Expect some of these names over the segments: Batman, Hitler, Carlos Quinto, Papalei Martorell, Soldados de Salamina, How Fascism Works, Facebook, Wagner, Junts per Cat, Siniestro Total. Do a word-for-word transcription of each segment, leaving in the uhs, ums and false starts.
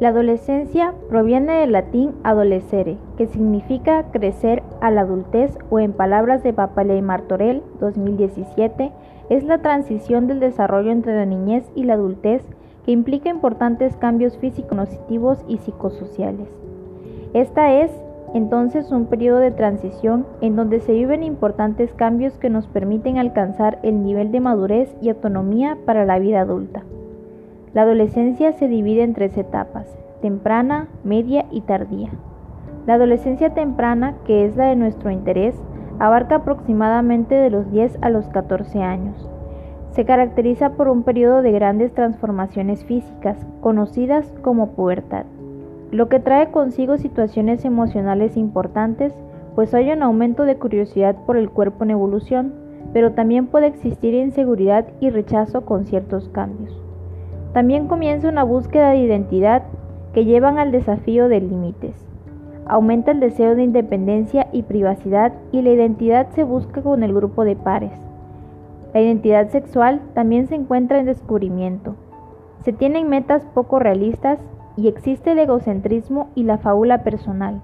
La adolescencia proviene del latín adolescere, que significa crecer a la adultez, o en palabras de Papalei Martorell, dos mil diecisiete, es la transición del desarrollo entre la niñez y la adultez que implica importantes cambios físico-cognitivos y psicosociales. Esta es, entonces, un periodo de transición en donde se viven importantes cambios que nos permiten alcanzar el nivel de madurez y autonomía para la vida adulta. La adolescencia se divide en tres etapas: temprana, media y tardía. La adolescencia temprana, que es la de nuestro interés, abarca aproximadamente de los diez a los catorce años. Se caracteriza por un periodo de grandes transformaciones físicas, conocidas como pubertad, lo que trae consigo situaciones emocionales importantes, pues hay un aumento de curiosidad por el cuerpo en evolución, pero también puede existir inseguridad y rechazo con ciertos cambios. También comienza una búsqueda de identidad que llevan al desafío de límites. Aumenta el deseo de independencia y privacidad, y la identidad se busca con el grupo de pares. La identidad sexual también se encuentra en descubrimiento. Se tienen metas poco realistas y existe el egocentrismo y la fábula personal,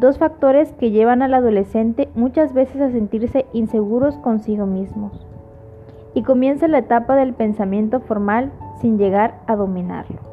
dos factores que llevan al adolescente muchas veces a sentirse inseguros consigo mismos. Y comienza la etapa del pensamiento formal sin llegar a dominarlo.